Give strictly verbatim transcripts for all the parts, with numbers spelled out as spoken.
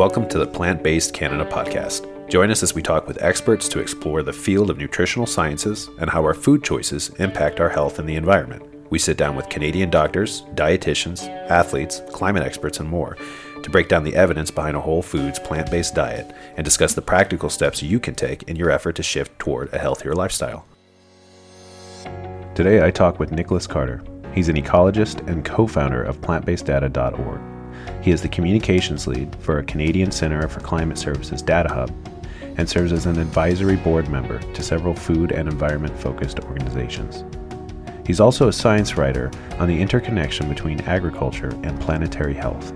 Welcome to the Plant-Based Canada podcast. Join us as we talk with experts to explore the field of nutritional sciences and how our food choices impact our health and the environment. We sit down with Canadian doctors, dietitians, athletes, climate experts, and more to break down the evidence behind a whole foods plant-based diet and discuss the practical steps you can take in your effort to shift toward a healthier lifestyle. Today, I talk with Nicholas Carter. He's an ecologist and co-founder of plant based data dot org. He is the communications lead for a Canadian Center for Climate Services data hub and serves as an advisory board member to several food and environment-focused organizations. He's also a science writer on the interconnection between agriculture and planetary health.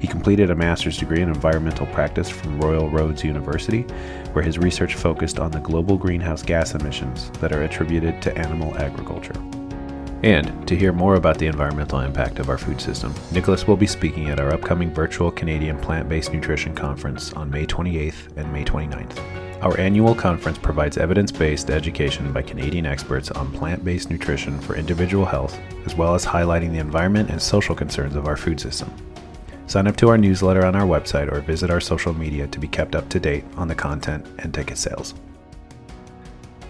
He completed a master's degree in environmental practice from Royal Roads University, where his research focused on the global greenhouse gas emissions that are attributed to animal agriculture. And to hear more about the environmental impact of our food system, Nicholas will be speaking at our upcoming virtual Canadian Plant-Based Nutrition Conference on May twenty-eighth and May twenty-ninth. Our annual conference provides evidence-based education by Canadian experts on plant-based nutrition for individual health, as well as highlighting the environment and social concerns of our food system. Sign up to our newsletter on our website or visit our social media to be kept up to date on the content and ticket sales.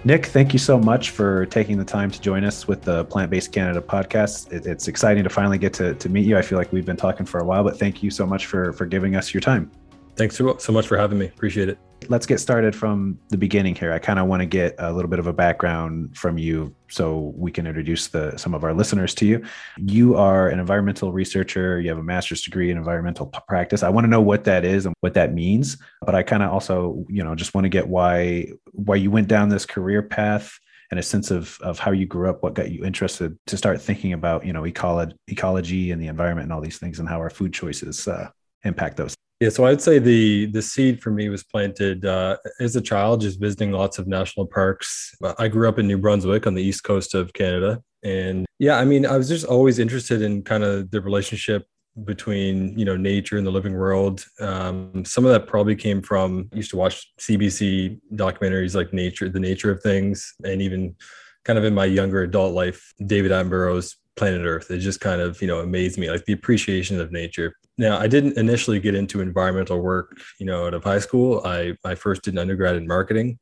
Nick, thank you so much for taking the time to join us with the Plant-Based Canada podcast. It, it's exciting to finally get to, to meet you. I feel like we've been talking for a while, but thank you so much for, for giving us your time. Thanks so much for having me. Appreciate it. Let's get started from the beginning here. I kind of want to get a little bit of a background from you so we can introduce the, some of our listeners to you. You are an environmental researcher. You have a master's degree in environmental practice. I want to know what that is and what that means, but I kind of also, you know, just want to get why why you went down this career path and a sense of of how you grew up, what got you interested to start thinking about, you know, ecology, ecology and the environment and all these things and how our food choices uh, impact those. Yeah, so I'd say the the seed for me was planted uh, as a child, just visiting lots of national parks. I grew up in New Brunswick on the east coast of Canada. And yeah, I mean, I was just always interested in kind of the relationship between, you know, nature and the living world. Um, some of that probably came from, I used to watch C B C documentaries like Nature, The Nature of Things, and even kind of in my younger adult life, David Attenborough's Planet Earth. It just kind of, you know, amazed me, like the appreciation of nature. Now, I didn't initially get into environmental work, you know, out of high school. I, I first did an undergrad in marketing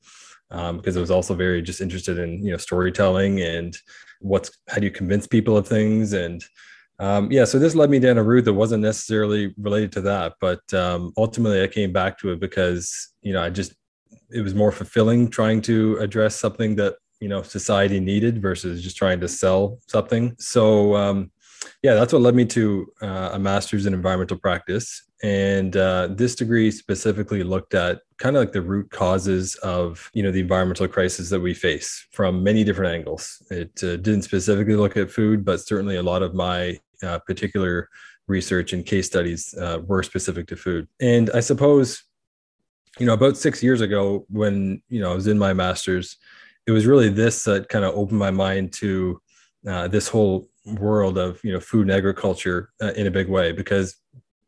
um, because I was also very just interested in, you know, storytelling and what's, how do you convince people of things? And um, yeah, so this led me down a route that wasn't necessarily related to that. But um, ultimately, I came back to it because, you know, I just, it was more fulfilling trying to address something that, you know, society needed versus just trying to sell something. So, um, yeah, that's what led me to uh, a master's in environmental practice. And uh, this degree specifically looked at kind of like the root causes of, you know, the environmental crisis that we face from many different angles. It uh, didn't specifically look at food, but certainly a lot of my uh, particular research and case studies uh, were specific to food. And I suppose, you know, about six years ago when, you know, I was in my master's, it was really this that kind of opened my mind to uh, this whole world of, you know, food and agriculture uh, in a big way, because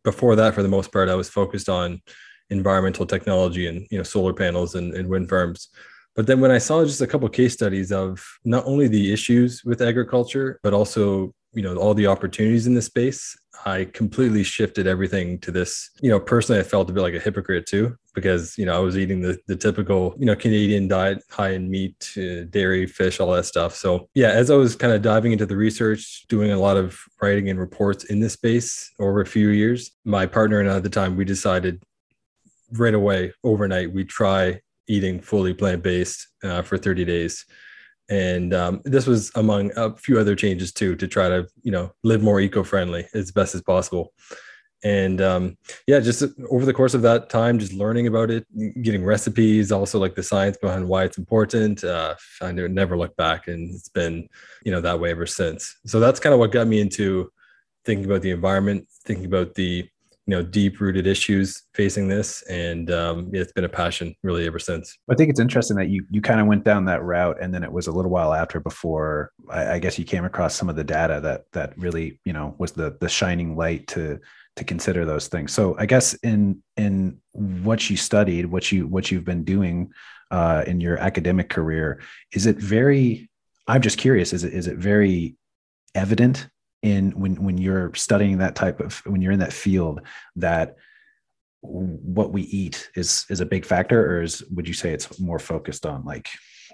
before that, for the most part, I was focused on environmental technology and, you know, solar panels and, and wind farms. But then when I saw just a couple of case studies of not only the issues with agriculture, but also, you know, all the opportunities in this space, I completely shifted everything to this. You know, personally, I felt a bit like a hypocrite too, because, you know, I was eating the, the typical, you know, Canadian diet, high in meat, uh, dairy, fish, all that stuff. So yeah, as I was kind of diving into the research, doing a lot of writing and reports in this space over a few years, my partner and I at the time, we decided right away, overnight, we try eating fully plant-based uh, for thirty days. And um, this was among a few other changes too, to try to, you know, live more eco-friendly as best as possible. And um, yeah, just over the course of that time, just learning about it, getting recipes, also like the science behind why it's important. Uh, I never looked back, and it's been, you know, that way ever since. So that's kind of what got me into thinking about the environment, thinking about the, you know, deep-rooted issues facing this. And um, yeah, it's been a passion really ever since. I think it's interesting that you you kind of went down that route, and then it was a little while after before, I, I guess you came across some of the data that that really, you know, was the the shining light to to consider those things. So I guess in in what you studied, what you what you've been doing uh, in your academic career, is it very, I'm just curious, is it is it very evident in when, when you're studying that type of, when you're in that field, that what we eat is is a big factor, or is would you say it's more focused on like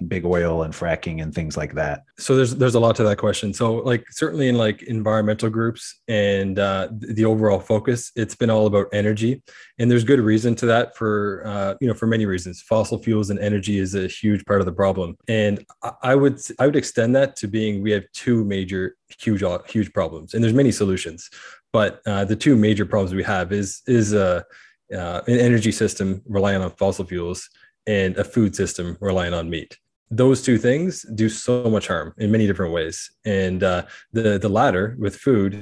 big oil and fracking and things like that? So there's there's a lot to that question. So like certainly in like environmental groups and uh, the overall focus, it's been all about energy, and there's good reason to that for uh, you know for many reasons. Fossil fuels and energy is a huge part of the problem, and I would I would extend that to being we have two major huge huge problems, and there's many solutions, but uh, the two major problems we have is is a uh, Uh, an energy system relying on fossil fuels and a food system relying on meat. Those two things do so much harm in many different ways. And uh, the the latter with food,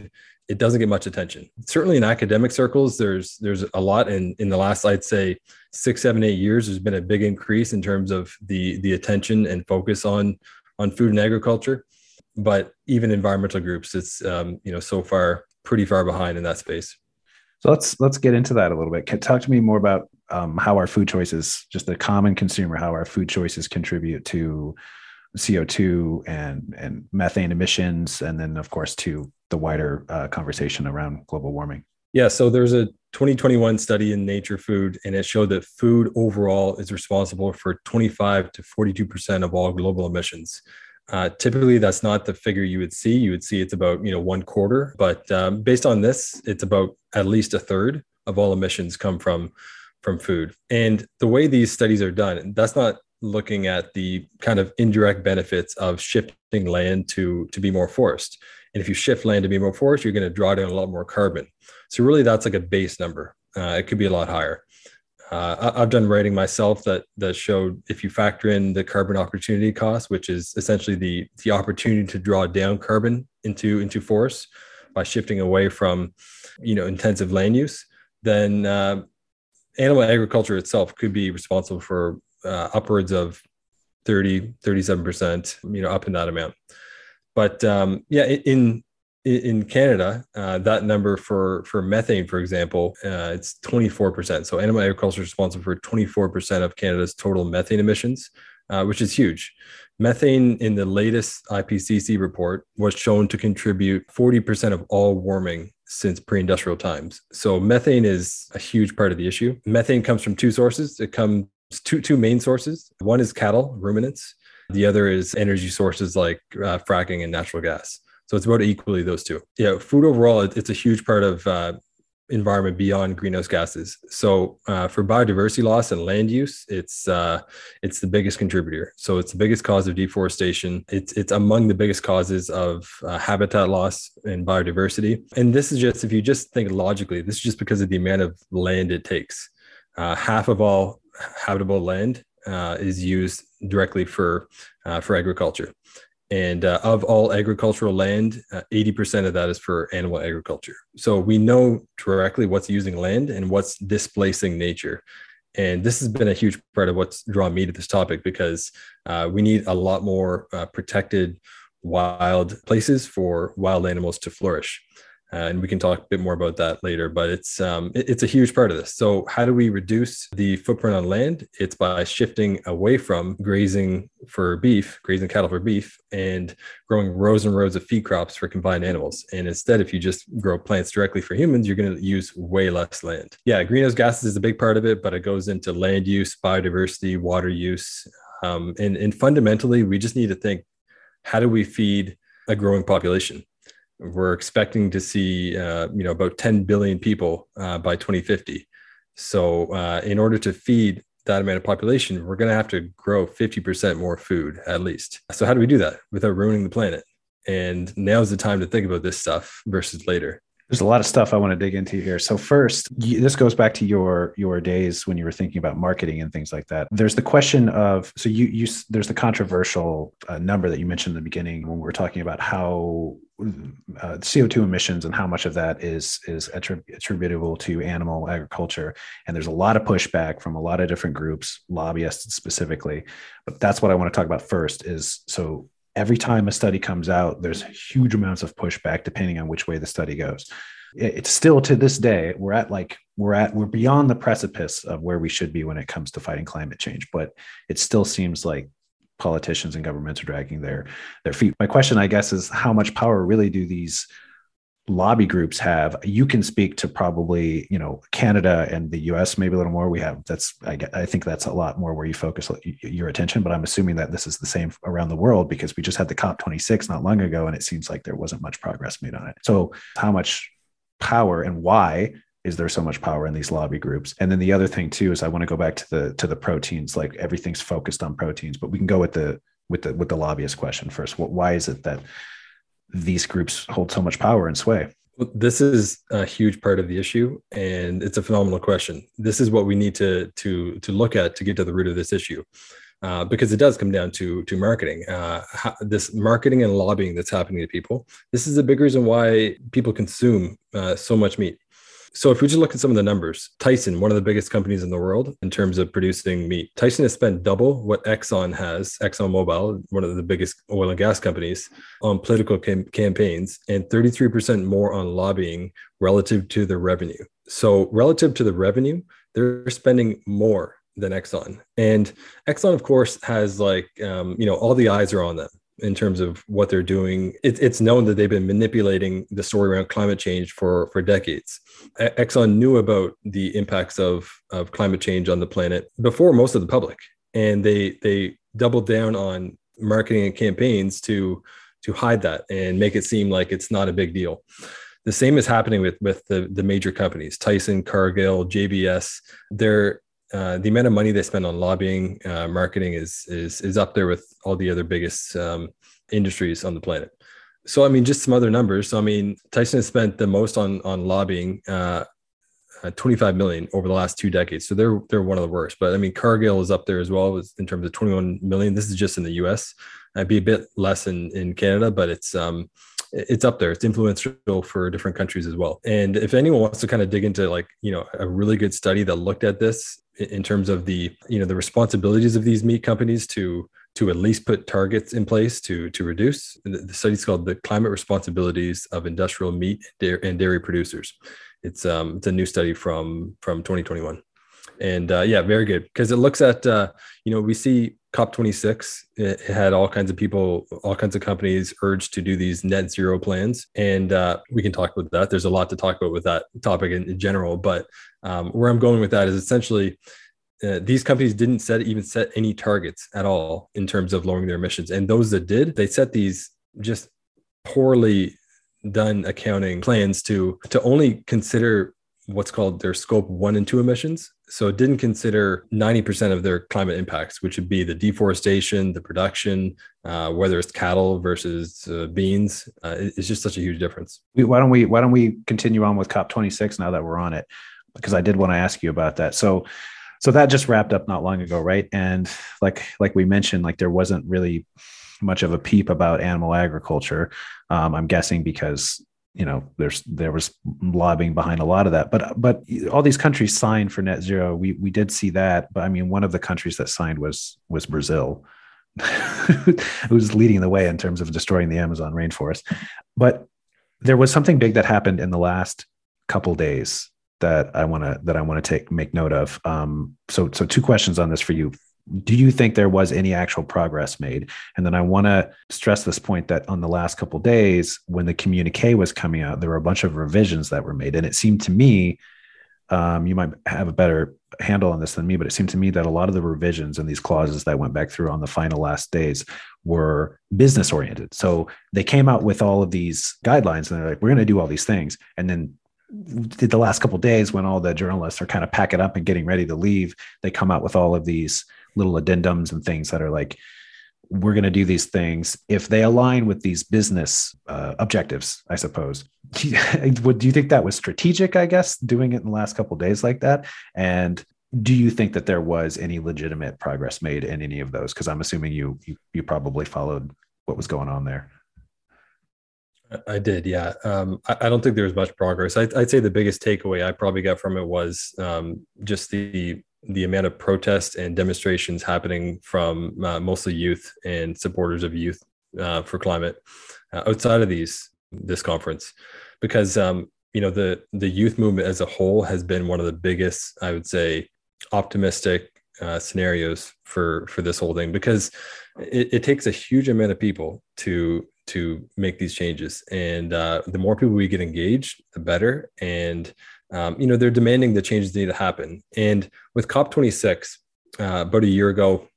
it doesn't get much attention. Certainly in academic circles, there's there's a lot. And in, in the last, I'd say six, seven, eight years, there's been a big increase in terms of the the attention and focus on on food and agriculture. But even environmental groups, it's um, you know so far pretty far behind in that space. So let's let's get into that a little bit. Talk to me more about um, how our food choices, just the common consumer, how our food choices contribute to C O two and, and methane emissions, and then, of course, to the wider uh, conversation around global warming. Yeah, so there's a twenty twenty-one study in Nature Food, and it showed that food overall is responsible for twenty-five to forty-two percent of all global emissions. Uh, typically, that's not the figure you would see. You would see it's about, you know, one quarter. But um, based on this, it's about at least a third of all emissions come from from food. And the way these studies are done, that's not looking at the kind of indirect benefits of shifting land to to be more forest. And if you shift land to be more forest, you're going to draw down a lot more carbon. So really, that's like a base number. Uh, it could be a lot higher. Uh, I've done writing myself that that showed if you factor in the carbon opportunity cost, which is essentially the the opportunity to draw down carbon into into forests by shifting away from, you know, intensive land use, then uh, animal agriculture itself could be responsible for uh, upwards of thirty, thirty-seven percent, you know, up in that amount. But um, yeah, in In Canada, uh, that number for, for methane, for example, uh, it's twenty-four percent. So animal agriculture is responsible for twenty-four percent of Canada's total methane emissions, uh, which is huge. Methane in the latest I P C C report was shown to contribute forty percent of all warming since pre-industrial times. So methane is a huge part of the issue. Methane comes from two sources. It comes two, two main sources. One is cattle, ruminants. The other is energy sources like uh, fracking and natural gas. So it's about equally those two. Yeah, food overall, it's a huge part of uh, environment beyond greenhouse gases. So uh, for biodiversity loss and land use, it's uh, it's the biggest contributor. So it's the biggest cause of deforestation. It's it's among the biggest causes of uh, habitat loss and biodiversity. And this is just, if you just think logically, this is just because of the amount of land it takes. Uh, half of all habitable land uh, is used directly for uh, for agriculture. And uh, of all agricultural land, uh, eighty percent of that is for animal agriculture. So we know directly what's using land and what's displacing nature. And this has been a huge part of what's drawn me to this topic, because uh, we need a lot more uh, protected wild places for wild animals to flourish. Uh, and we can talk a bit more about that later, but it's um, it, it's a huge part of this. So how do we reduce the footprint on land? It's by shifting away from grazing for beef, grazing cattle for beef, and growing rows and rows of feed crops for confined animals. And instead, if you just grow plants directly for humans, you're going to use way less land. Yeah, greenhouse gases is a big part of it, but it goes into land use, biodiversity, water use. Um, and, and fundamentally, we just need to think, how do we feed a growing population? We're expecting to see, uh, you know, about ten billion people uh, by twenty fifty. So uh, in order to feed that amount of population, we're going to have to grow fifty percent more food at least. So how do we do that without ruining the planet? And now's the time to think about this stuff versus later. There's a lot of stuff I want to dig into here. So first, you, this goes back to your your days when you were thinking about marketing and things like that. There's the question of, so you, you there's the controversial uh, number that you mentioned in the beginning when we were talking about how uh, C O two emissions and how much of that is, is attrib- attributable to animal agriculture. And there's a lot of pushback from a lot of different groups, lobbyists specifically. But that's what I want to talk about first is, so every time a study comes out, there's huge amounts of pushback depending on which way the study goes. It's still to this day, we're at like, we're at, we're beyond the precipice of where we should be when it comes to fighting climate change, but it still seems like politicians and governments are dragging their, their feet. My question, I guess, is how much power really do these lobby groups have. You can speak to probably, you know, Canada and the U S maybe a little more. We have, that's, I, I think that's a lot more where you focus your attention, but I'm assuming that this is the same around the world because we just had the COP twenty-six not long ago, and it seems like there wasn't much progress made on it. So how much power and why is there so much power in these lobby groups? And then the other thing too, is I want to go back to the, to the proteins, like everything's focused on proteins, but we can go with the, with the, with the lobbyist question first. What, why is it that these groups hold so much power and sway? This is a huge part of the issue, and it's a phenomenal question. This is what we need to to to look at to get to the root of this issue, uh, because it does come down to to marketing. Uh, how, this marketing and lobbying that's happening to people. This is a big reason why people consume uh, so much meat. So if we just look at some of the numbers, Tyson, one of the biggest companies in the world in terms of producing meat, Tyson has spent double what Exxon has, ExxonMobil, one of the biggest oil and gas companies, on political cam- campaigns and thirty-three percent more on lobbying relative to their revenue. So relative to the revenue, they're spending more than Exxon. And Exxon, of course, has like, um, you know, all the eyes are on them in terms of what they're doing. It, it's known that they've been manipulating the story around climate change for, for decades. Exxon knew about the impacts of, of climate change on the planet before most of the public. And they they doubled down on marketing and campaigns to, to hide that and make it seem like it's not a big deal. The same is happening with, with the, the major companies, Tyson, Cargill, J B S. They're Uh, the amount of money they spend on lobbying, uh, marketing is is is up there with all the other biggest um, industries on the planet. So, I mean, just some other numbers. So, I mean, Tyson has spent the most on on lobbying, uh, uh, twenty-five million over the last two decades. So they're they're one of the worst. But I mean, Cargill is up there as well in terms of twenty-one million. This is just in the U S. It'd be a bit less in, in Canada, but it's um, it's up there. It's influential for different countries as well. And if anyone wants to kind of dig into like, you know, a really good study that looked at this, in terms of the, you know, the responsibilities of these meat companies to to at least put targets in place to to reduce. The study's called The Climate Responsibilities of Industrial Meat and Dairy Producers. It's um it's a new study from from twenty twenty-one, and uh, yeah, very good because it looks at uh, you know, we see COP twenty-six. It had all kinds of people, all kinds of companies urged to do these net zero plans, and uh, we can talk about that. There's a lot to talk about with that topic in, in general, but um, where I'm going with that is essentially uh, these companies didn't set even set any targets at all in terms of lowering their emissions, and those that did, they set these just poorly done accounting plans to to only consider what's called their scope one and two emissions. So it didn't consider ninety percent of their climate impacts, which would be the deforestation, the production, uh, whether it's cattle versus uh, beans. Uh, it's just such a huge difference. Why don't we, why don't we continue on with COP twenty-six now that we're on it? Because I did want to ask you about that. So, so that just wrapped up not long ago, right? And like, like we mentioned, like there wasn't really much of a peep about animal agriculture. Um, I'm guessing because you know, there's, there was lobbying behind a lot of that, but, but all these countries signed for net zero. We, we did see that, but I mean, one of the countries that signed was, was Brazil, who's leading the way in terms of destroying the Amazon rainforest. But there was something big that happened in the last couple days that I want to, that I want to take, make note of. Um, so, so two questions on this for you. Do you think there was any actual progress made? And then I want to stress this point that on the last couple of days, when the communique was coming out, there were a bunch of revisions that were made. And it seemed to me, um, you might have a better handle on this than me, but it seemed to me that a lot of the revisions in these clauses that went back through on the final last days were business oriented. So they came out with all of these guidelines and they're like, we're going to do all these things. And then the last couple of days when all the journalists are kind of packing up and getting ready to leave, they come out with all of these little addendums and things that are like, we're going to do these things if they align with these business uh, objectives, I suppose. Do you, do you think that was strategic, I guess, doing it in the last couple of days like that? And do you think that there was any legitimate progress made in any of those? Because I'm assuming you, you you probably followed what was going on there. I did, yeah. Um, I, I don't think there was much progress. I, I'd say the biggest takeaway I probably got from it was um, just the the amount of protests and demonstrations happening from uh, mostly youth and supporters of youth uh, for climate uh, outside of these this conference, because um, you know the the youth movement as a whole has been one of the biggest, I would say, optimistic uh, scenarios for for this whole thing, because it, it takes a huge amount of people to to make these changes. And uh, the more people we get engaged, the better. And, um, you know, they're demanding the changes need to happen. And with COP twenty-six, uh, about a year ago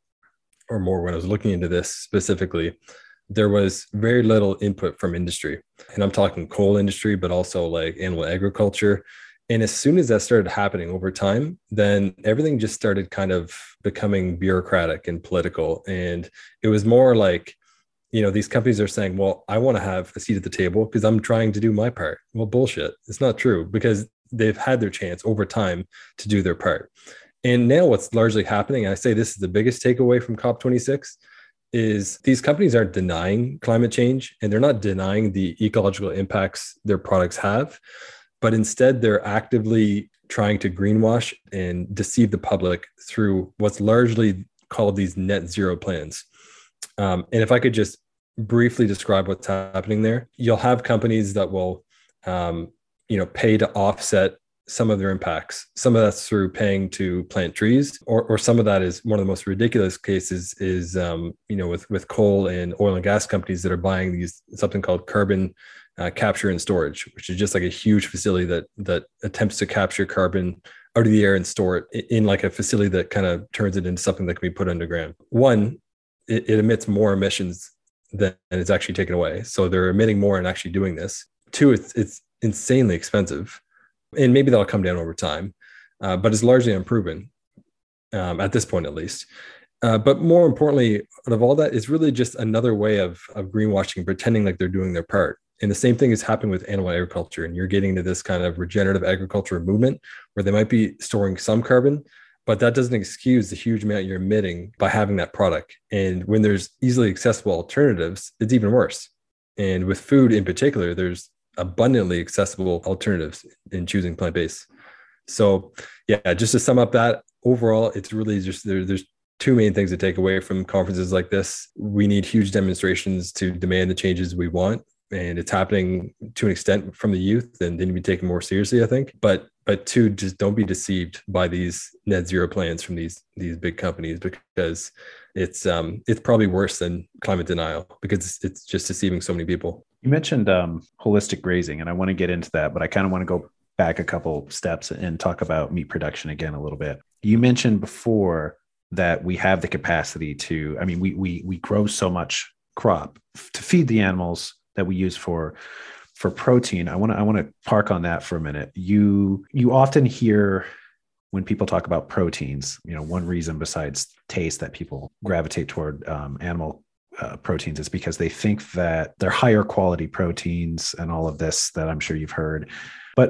or more, when I was looking into this specifically, there was very little input from industry. And I'm talking coal industry, but also like animal agriculture. And as soon as that started happening over time, then everything just started kind of becoming bureaucratic and political. And it was more like, you know, these companies are saying, well, I want to have a seat at the table because I'm trying to do my part. Well, bullshit. It's not true, because they've had their chance over time to do their part. And now what's largely happening, and I say this is the biggest takeaway from COP twenty-six, is these companies aren't denying climate change, and they're not denying the ecological impacts their products have, but instead they're actively trying to greenwash and deceive the public through what's largely called these net zero plans. Um, and if I could just briefly describe what's happening there, you'll have companies that will, um, you know, pay to offset some of their impacts. Some of that's through paying to plant trees, or, or some of that is one of the most ridiculous cases is, um, you know, with, with coal and oil and gas companies that are buying these, something called carbon uh, capture and storage, which is just like a huge facility that, that attempts to capture carbon out of the air and store it in like a facility that kind of turns it into something that can be put underground. One, it, it emits more emissions than it's actually taken away. So they're emitting more and actually doing this. Two, it's, it's insanely expensive. And maybe that'll come down over time, uh, but it's largely unproven um, at this point, at least. Uh, but more importantly, out of all that, it's really just another way of, of greenwashing, pretending like they're doing their part. And the same thing is happening with animal agriculture. And you're getting to this kind of regenerative agriculture movement where they might be storing some carbon, but that doesn't excuse the huge amount you're emitting by having that product. And when there's easily accessible alternatives, it's even worse. And with food in particular, there's abundantly accessible alternatives in choosing plant-based. So yeah, just to sum up that overall, it's really just, there, there's two main things to take away from conferences like this. We need huge demonstrations to demand the changes we want. And it's happening to an extent from the youth, and they need to be taken more seriously, I think. But, but two, just don't be deceived by these net zero plans from these, these big companies, because it's, um, it's probably worse than climate denial, because it's just deceiving so many people. You mentioned um, holistic grazing, and I want to get into that, but I kind of want to go back a couple steps and talk about meat production again a little bit. You mentioned before that we have the capacity to, I mean, we we we grow so much crop to feed the animals that we use for for protein. I want to I want to park on that for a minute. You you often hear when people talk about proteins, you know, one reason besides taste that people gravitate toward um, animal Uh, proteins is because they think that they're higher quality proteins and all of this that I'm sure you've heard. But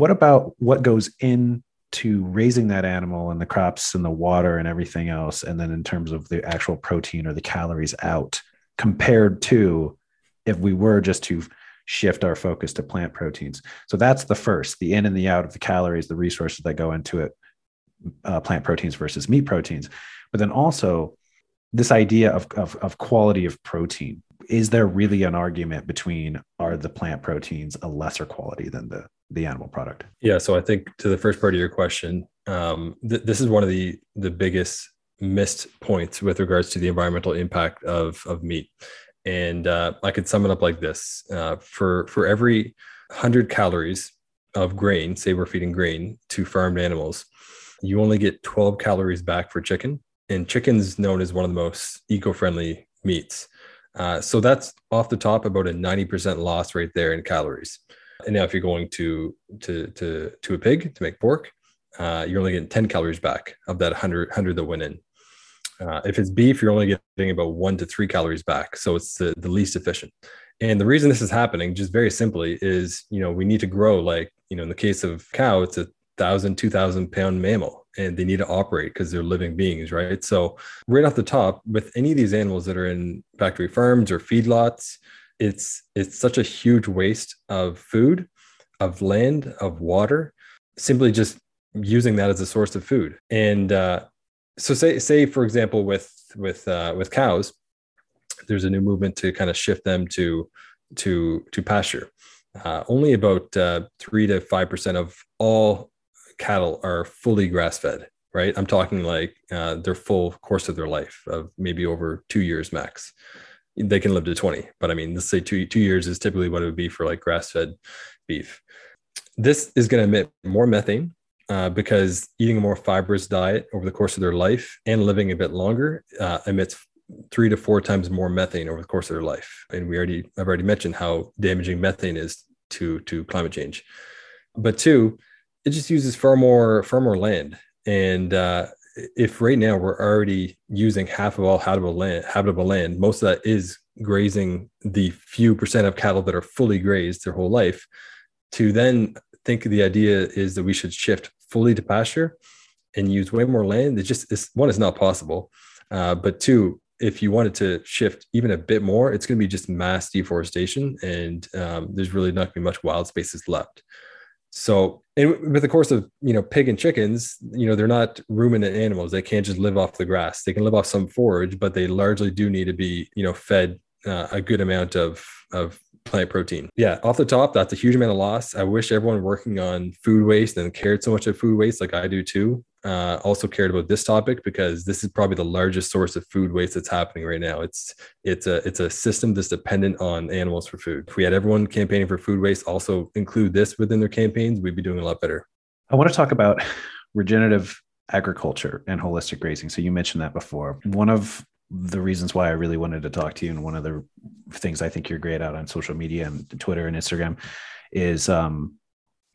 what about what goes into raising that animal and the crops and the water and everything else? And then in terms of the actual protein or the calories out compared to if we were just to shift our focus to plant proteins. So that's the first, the in and the out of the calories, the resources that go into it, uh, plant proteins versus meat proteins. But then also this idea of, of, of quality of protein. Is there really an argument between, are the plant proteins a lesser quality than the, the animal product? Yeah. So I think to the first part of your question, um, th- this is one of the, the biggest missed points with regards to the environmental impact of, of meat. And uh, I could sum it up like this, uh, for, for every one hundred calories of grain, say we're feeding grain to farmed animals, you only get twelve calories back for chicken. And chicken's known as one of the most eco-friendly meats. Uh, so that's off the top about a ninety percent loss right there in calories. And now if you're going to to to, to a pig to make pork, uh, you're only getting ten calories back of that one hundred, one hundred that went in. Uh, if it's beef, you're only getting about one to three calories back. So it's the, the least efficient. And the reason this is happening, just very simply, is, you know, we need to grow like, you know, in the case of cow, it's a thousand, two thousand pound mammal. And they need to operate because they're living beings, right? So right off the top, with any of these animals that are in factory farms or feedlots, it's it's such a huge waste of food, of land, of water, simply just using that as a source of food. And uh, so say, say for example, with with uh, with cows, there's a new movement to kind of shift them to, to, to pasture. Uh, only about uh, three to five percent of all cattle are fully grass-fed, right? I'm talking like uh, their full course of their life of maybe over two years max. they can live to twenty. But I mean, let's say two, two years is typically what it would be for like grass-fed beef. This is going to emit more methane uh, because eating a more fibrous diet over the course of their life and living a bit longer uh, emits three to four times more methane over the course of their life. And we already, I've already mentioned how damaging methane is to, to climate change. But two, it just uses far more, far more land. And uh, if right now we're already using half of all habitable land, habitable land, most of that is grazing the few percent of cattle that are fully grazed their whole life. To then think the idea is that we should shift fully to pasture and use way more land. It just is, one, is not possible. Uh, but two, if you wanted to shift even a bit more, it's going to be just mass deforestation, and um, there's really not going to be much wild spaces left. So, and with the course of, you know, pig and chickens, you know, they're not ruminant animals. They can't just live off the grass. They can live off some forage, but they largely do need to be, you know, fed uh, a good amount of, of plant protein. Yeah. Off the top, that's a huge amount of loss. I wish everyone working on food waste and cared so much of food waste, like I do too, uh, also cared about this topic, because this is probably the largest source of food waste that's happening right now. It's, it's a, it's a system that's dependent on animals for food. If we had everyone campaigning for food waste, also include this within their campaigns, we'd be doing a lot better. I want to talk about regenerative agriculture and holistic grazing. So you mentioned that before. One of the reasons why I really wanted to talk to you, and one of the things I think you're great at on social media and Twitter and Instagram, is um,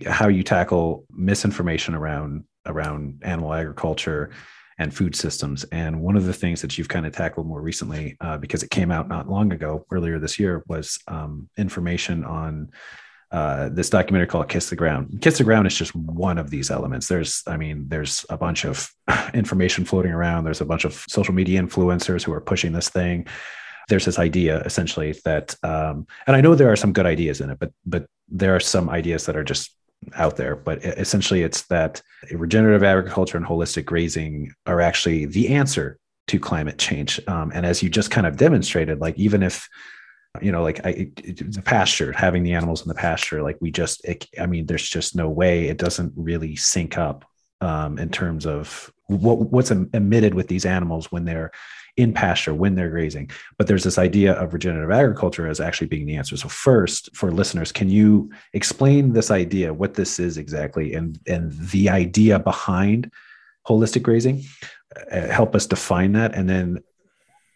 how you tackle misinformation around, around animal agriculture and food systems. And one of the things that you've kind of tackled more recently, uh, because it came out not long ago, earlier this year, was um, information on Uh, this documentary called Kiss the Ground. Kiss the Ground is just one of these elements. There's, I mean, there's a bunch of information floating around. There's a bunch of social media influencers who are pushing this thing. There's this idea essentially that, um, and I know there are some good ideas in it, but, but there are some ideas that are just out there, but essentially it's that regenerative agriculture and holistic grazing are actually the answer to climate change. Um, and as you just kind of demonstrated, like, even if you know, like I, it, it, the pasture, having the animals in the pasture, like we just, it, I mean, there's just no way. It doesn't really sync up um, in terms of what, what's emitted with these animals when they're in pasture, when they're grazing. But there's this idea of regenerative agriculture as actually being the answer. So first, for listeners, can you explain this idea, what this is exactly, and, and the idea behind holistic grazing? Uh, help us define that. And then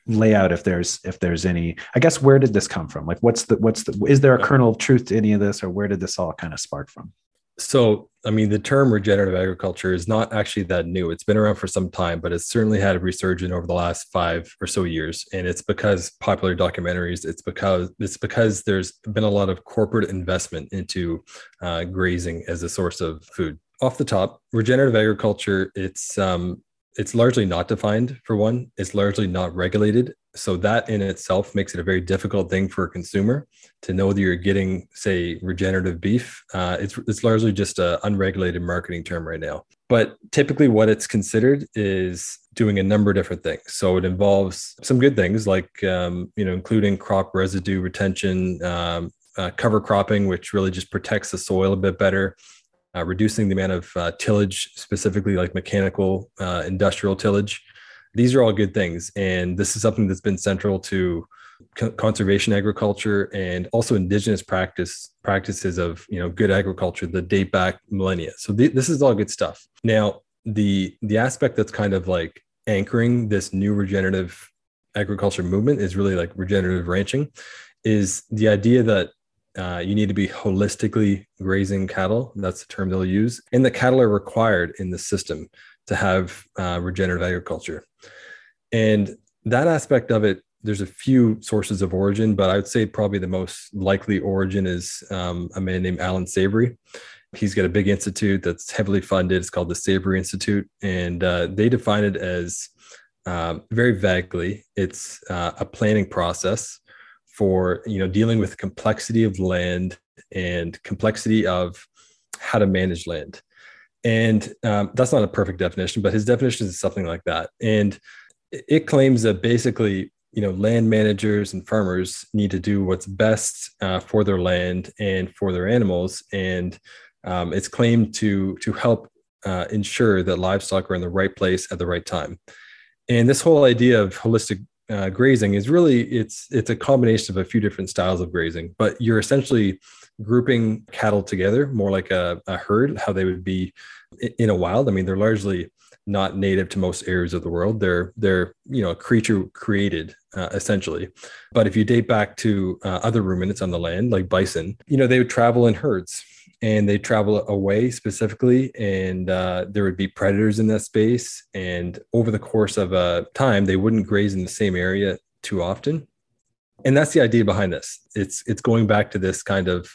layout, if there's if there's any, I guess, where did this come from? Like, what's the what's the is there a kernel of truth to any of this, or where did this all kind of spark from? So, I mean, the term regenerative agriculture is not actually that new. It's been around for some time, but it's certainly had a resurgence over the last five or so years. And it's because popular documentaries, it's because it's because there's been a lot of corporate investment into uh, grazing as a source of food. Off the top, regenerative agriculture, it's um It's largely not defined, for one. It's largely not regulated. So that in itself makes it a very difficult thing for a consumer to know that you're getting, say, regenerative beef. Uh, it's it's largely just an unregulated marketing term right now. But typically what it's considered is doing a number of different things. So it involves some good things like, um, you know, including crop residue retention, um, uh, cover cropping, which really just protects the soil a bit better. Uh, reducing the amount of uh, tillage, specifically like mechanical, uh, industrial tillage. These are all good things. And this is something that's been central to co- conservation agriculture and also indigenous practice practices of, you know, good agriculture that date back millennia. So th- this is all good stuff. Now, the the aspect that's kind of like anchoring this new regenerative agriculture movement is really like regenerative ranching, is the idea that Uh, you need to be holistically grazing cattle. That's the term they'll use. And the cattle are required in the system to have uh, regenerative agriculture. And that aspect of it, there's a few sources of origin, but I would say probably the most likely origin is um, a man named Alan Savory. He's got a big institute that's heavily funded. It's called the Savory Institute. And uh, they define it as uh, very vaguely, it's uh, a planning process for, you know, dealing with complexity of land and complexity of how to manage land. And um, that's not a perfect definition, but his definition is something like that. And it claims that basically, you know, land managers and farmers need to do what's best uh, for their land and for their animals. And um, it's claimed to, to help uh, ensure that livestock are in the right place at the right time. And this whole idea of holistic uh, grazing is really, it's it's a combination of a few different styles of grazing, but you're essentially grouping cattle together more like a, a herd, how they would be in a wild. I mean, they're largely not native to most areas of the world. They're, they're you know, a creature created uh, essentially. But if you date back to uh, other ruminants on the land, like bison, you know, they would travel in herds and they travel away specifically. And uh, there would be predators in that space. And over the course of uh, time, they wouldn't graze in the same area too often. And that's the idea behind this. It's, it's going back to this kind of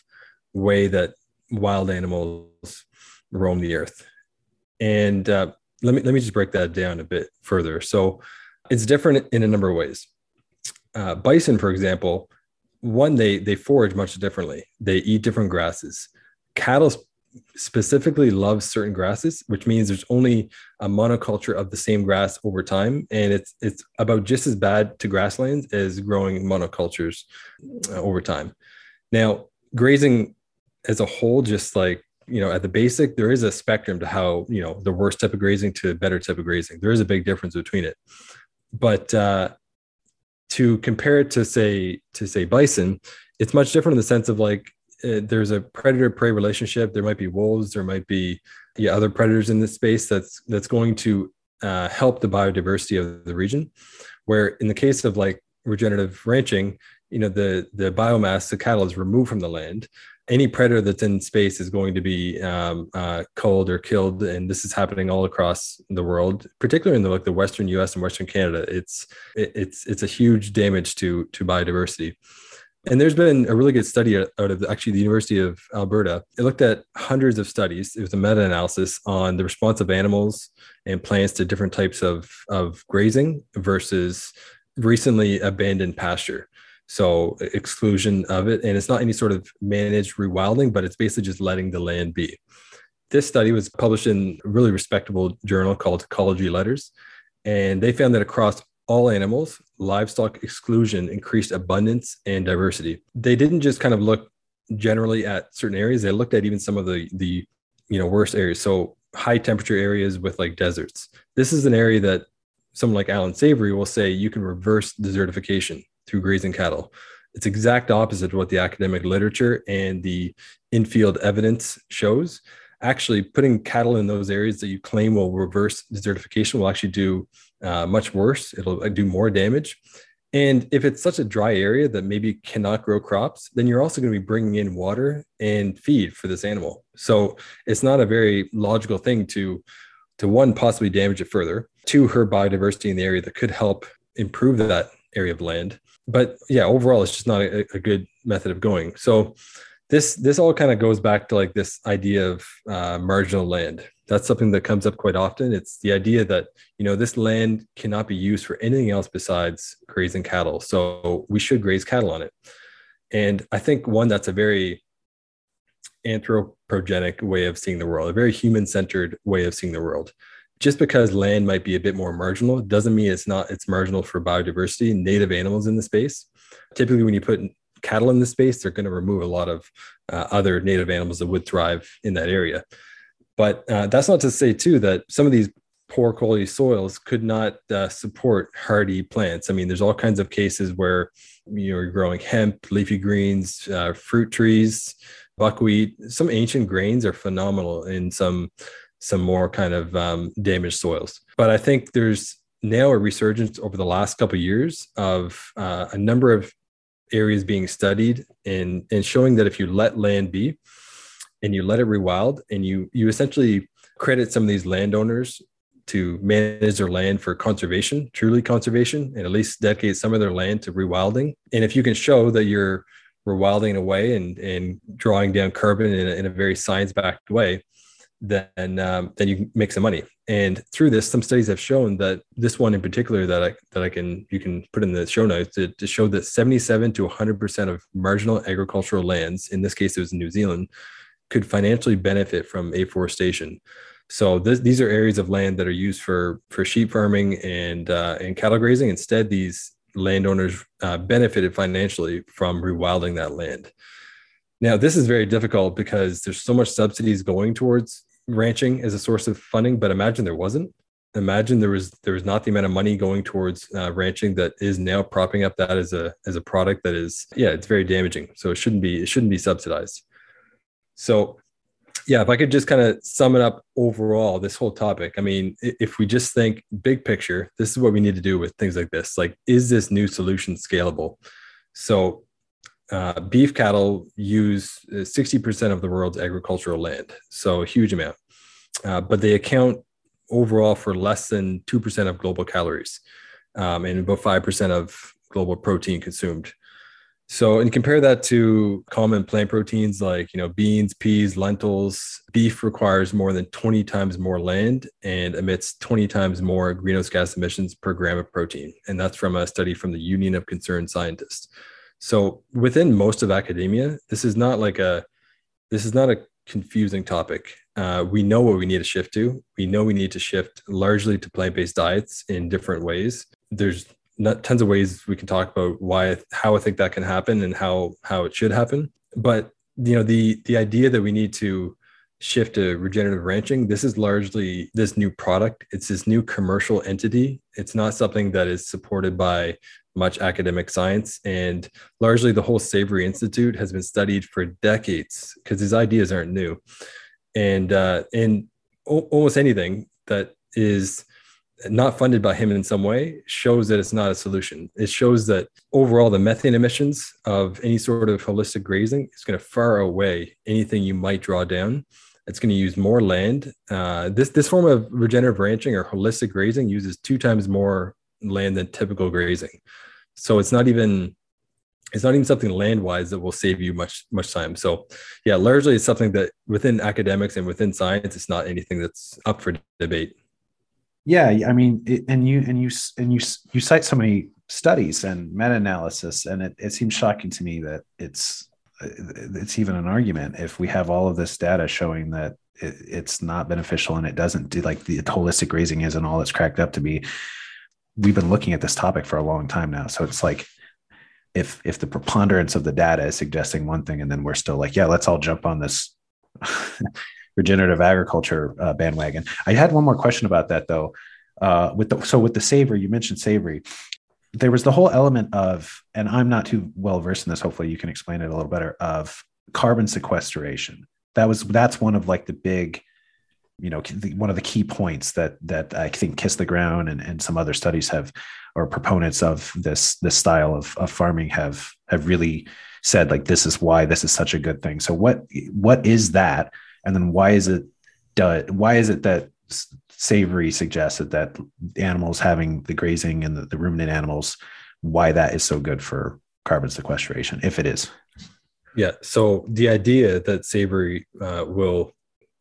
way that wild animals roam the earth. And, uh, Let me let me just break that down a bit further. So it's different in a number of ways. Uh, bison, for example, one, they they forage much differently. They eat different grasses. Cattle specifically love certain grasses, which means there's only a monoculture of the same grass over time. And it's it's about just as bad to grasslands as growing monocultures over time. Now, grazing as a whole, just like, you know, at the basic, there is a spectrum to how, you know, the worst type of grazing to a better type of grazing. There is a big difference between it. But uh, to compare it to say, to say bison, it's much different in the sense of like, uh, there's a predator-prey relationship. There might be wolves, there might be yeah, other predators in this space that's, that's going to uh, help the biodiversity of the region. Where in the case of like regenerative ranching, you know, the, the biomass, the cattle is removed from the land. Any predator that's in space is going to be um, uh, culled or killed, and this is happening all across the world, particularly in the, like the Western U S and Western Canada. It's it, it's it's a huge damage to to biodiversity. And there's been a really good study out of actually the University of Alberta. It looked at hundreds of studies. It was a meta-analysis on the response of animals and plants to different types of of grazing versus recently abandoned pasture. So exclusion of it. And it's not any sort of managed rewilding, but it's basically just letting the land be. This study was published in a really respectable journal called Ecology Letters. And they found that across all animals, livestock exclusion increased abundance and diversity. They didn't just kind of look generally at certain areas. They looked at even some of the, the you know, worst areas. So high temperature areas with like deserts. This is an area that someone like Alan Savory will say you can reverse desertification through grazing cattle. It's exact opposite of what the academic literature and the in-field evidence shows. Actually, putting cattle in those areas that you claim will reverse desertification will actually do uh, much worse. It'll do more damage. And if it's such a dry area that maybe cannot grow crops, then you're also going to be bringing in water and feed for this animal. So it's not a very logical thing to, to one, possibly damage it further, two, herd biodiversity in the area that could help improve that area of land. But yeah, overall, it's just not a, a good method of going. So this this all kind of goes back to like this idea of uh, marginal land. That's something that comes up quite often. It's the idea that, you know, this land cannot be used for anything else besides grazing cattle. So we should graze cattle on it. And I think one that's a very anthropogenic way of seeing the world, a very human-centered way of seeing the world. Just because land might be a bit more marginal doesn't mean it's not, it's marginal for biodiversity, native animals in the space. Typically, when you put cattle in the space, they're going to remove a lot of uh, other native animals that would thrive in that area. But uh, that's not to say, too, that some of these poor quality soils could not uh, support hardy plants. I mean, there's all kinds of cases where, you know, you're growing hemp, leafy greens, uh, fruit trees, buckwheat. Some ancient grains are phenomenal in some some more kind of um, damaged soils. But I think there's now a resurgence over the last couple of years of uh, a number of areas being studied and, and showing that if you let land be and you let it rewild and you you essentially credit some of these landowners to manage their land for conservation, truly conservation, and at least dedicate some of their land to rewilding. And if you can show that you're rewilding away and, and drawing down carbon in a, in a very science-backed way, then um, then you make some money. And through this, some studies have shown that this one in particular that I that I can you can put in the show notes to, to show that seventy-seven to one hundred percent of marginal agricultural lands, in this case it was in New Zealand, could financially benefit from afforestation. So this, these are areas of land that are used for for sheep farming and uh, and cattle grazing. Instead, these landowners uh, benefited financially from rewilding that land. Now this is very difficult because there's so much subsidies going towards ranching as a source of funding, but imagine there wasn't. imagine there was there was not the amount of money going towards uh, ranching that is now propping up that as a as a product that is, yeah, it's very damaging. So it shouldn't be it shouldn't be subsidized. So yeah, if I could just kind of sum it up overall, this whole topic, I mean, if we just think big picture, this is what we need to do with things like this. Like, is this new solution scalable? So uh, beef cattle use sixty percent of the world's agricultural land. So a huge amount, uh, but they account overall for less than two percent of global calories um, and about five percent of global protein consumed. So, and compare that to common plant proteins like, you know, beans, peas, lentils. Beef requires more than twenty times more land and emits twenty times more greenhouse gas emissions per gram of protein. And that's from a study from the Union of Concerned Scientists. So within most of academia, this is not like a, this is not a confusing topic. Uh, we know what we need to shift to. We know we need to shift largely to plant-based diets in different ways. There's Not tons of ways we can talk about why, how I think that can happen and how how it should happen. But you know, the the idea that we need to shift to regenerative ranching, this is largely this new product. It's this new commercial entity. It's not something that is supported by much academic science. And largely, the whole Savory Institute has been studied for decades because these ideas aren't new. And uh, and o- almost anything that is not funded by him in some way shows that it's not a solution. It shows that overall the methane emissions of any sort of holistic grazing is going to far outweigh anything you might draw down. It's going to use more land. Uh, this, this form of regenerative ranching or holistic grazing uses two times more land than typical grazing. So it's not even, it's not even something land-wise that will save you much, much time. So yeah, largely it's something that within academics and within science, it's not anything that's up for debate. Yeah, I mean, it, and you and you and you you cite so many studies and meta-analysis, and it, it seems shocking to me that it's it's even an argument if we have all of this data showing that it, it's not beneficial and it doesn't do, like, the holistic grazing isn't all it's cracked up to be. We've been looking at this topic for a long time now, so it's like if if the preponderance of the data is suggesting one thing, and then we're still like, yeah, let's all jump on this. Regenerative agriculture uh, bandwagon. I had one more question about that though. Uh, with the, so with the Savory, you mentioned Savory, there was the whole element of, and I'm not too well versed in this, hopefully you can explain it a little better, of carbon sequestration. That was, that's one of like the big, you know, the, one of the key points that, that I think Kiss the Ground and, and some other studies have, or proponents of this, this style of, of farming have, have really said, like, this is why this is such a good thing. So what, what is that? And then why is it why is it that Savory suggested that animals having the grazing and the, the ruminant animals, why that is so good for carbon sequestration, if it is? Yeah. So the idea that Savory uh, will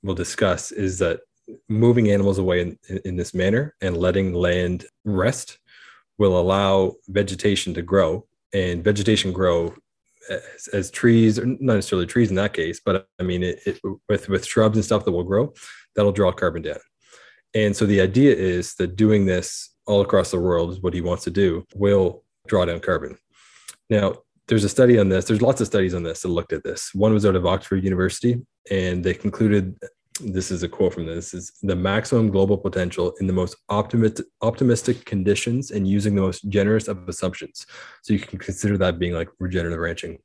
will discuss is that moving animals away in, in this manner and letting land rest will allow vegetation to grow, and vegetation grow As, as trees, or not necessarily trees in that case, but I mean, it, it, with, with shrubs and stuff that will grow, that'll draw carbon down. And so the idea is that doing this all across the world is what he wants to do, will draw down carbon. Now, there's a study on this. There's lots of studies on this that looked at this. One was out of Oxford University, and they concluded, this is a quote from this, is the maximum global potential in the most optimist, optimistic conditions and using the most generous of assumptions. So you can consider that being like regenerative ranching.